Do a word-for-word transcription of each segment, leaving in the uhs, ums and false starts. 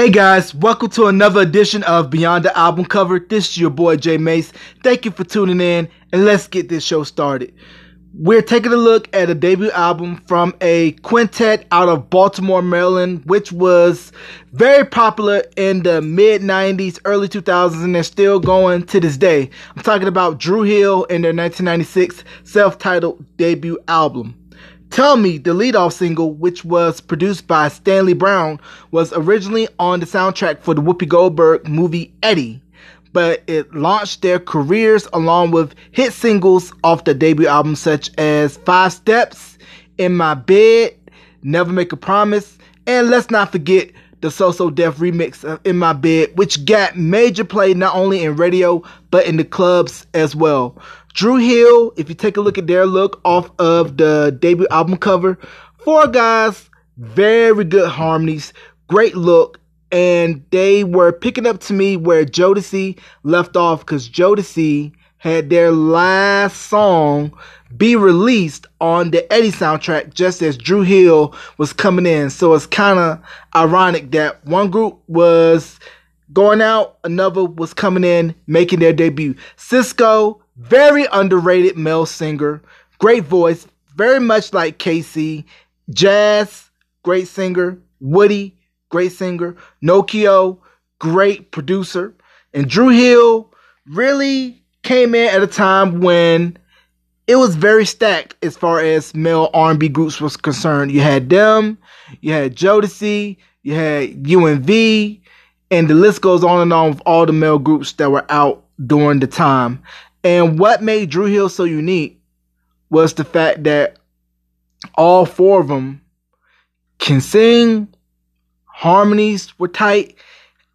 Hey guys, welcome to another edition of Beyond the Album Cover. This is your boy Jay Mace. Thank you for tuning in, and let's get this show started. We're taking a look at a debut album from a quintet out of Baltimore, Maryland, which was very popular in the mid nineties, early two thousands, and they're still going to this day. I'm talking about Dru Hill and their nineteen ninety-six self-titled debut album. Tell Me, the lead-off single, which was produced by Stanley Brown, was originally on the soundtrack for the Whoopi Goldberg movie Eddie, but it launched their careers along with hit singles off the debut album such as Five Steps, In My Bed, Never Make a Promise, and let's not forget the So So Def remix of In My Bed, which got major play not only in radio but in the clubs as well. Dru Hill, if you take a look at their look off of the debut album cover, four guys, very good harmonies, great look, and they were picking up to me where Jodeci left off, because Jodeci had their last song be released on the Eddie soundtrack just as Dru Hill was coming in. So it's kind of ironic that one group was going out, another was coming in, making their debut. Sisqó, very underrated male singer, great voice, very much like K C. Jazz, great singer. Woody, great singer. Nokio, great producer. And Dru Hill really came in at a time when it was very stacked as far as male R and B groups was concerned. You had them, you had Jodeci, you had U N V, and the list goes on and on with all the male groups that were out during the time. And what made Dru Hill so unique was the fact that all four of them can sing, harmonies were tight,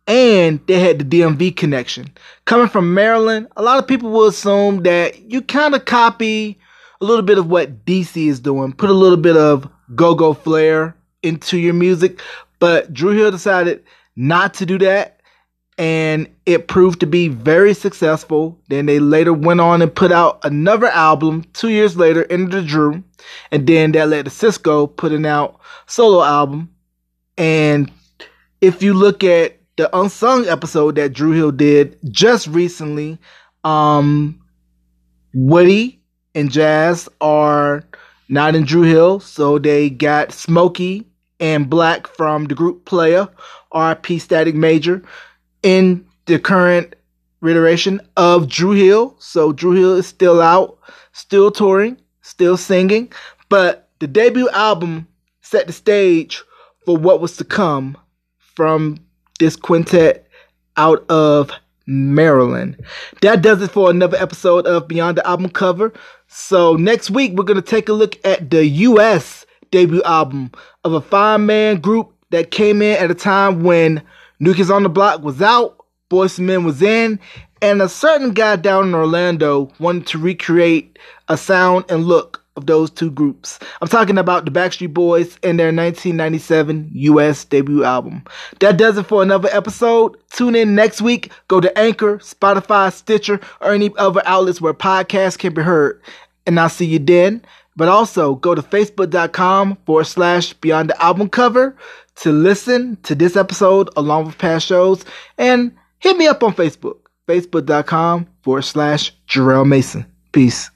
and they had the D M V connection. Coming from Maryland, a lot of people will assume that you kind of copy a little bit of what D C is doing, put a little bit of go-go flair into your music, but Dru Hill decided not to do that. And it proved to be very successful. Then they later went on and put out another album two years later, Into the Groove. And then that led to Sisqó putting out solo album. And if you look at the Unsung episode that Dru Hill did just recently, um, Woody and Jazz are not in Dru Hill. So they got Smokey and Black from the group Player, R I P Static Major, in the current reiteration of Dru Hill. So Dru Hill is still out, still touring, still singing. But the debut album set the stage for what was to come from this quintet out of Maryland. That does it for another episode of Beyond the Album Cover. So next week, we're going to take a look at the U S debut album of a five-man group that came in at a time when New Kids on the Block was out, Boys and Men was in, and a certain guy down in Orlando wanted to recreate a sound and look of those two groups. I'm talking about the Backstreet Boys and their nineteen ninety-seven U S debut album. That does it for another episode. Tune in next week. Go to Anchor, Spotify, Stitcher, or any other outlets where podcasts can be heard. And I'll see you then. But also go to facebook.com forward slash beyond the album cover to listen to this episode along with past shows, and hit me up on Facebook, facebook.com forward slash Jarrell Mason. Peace.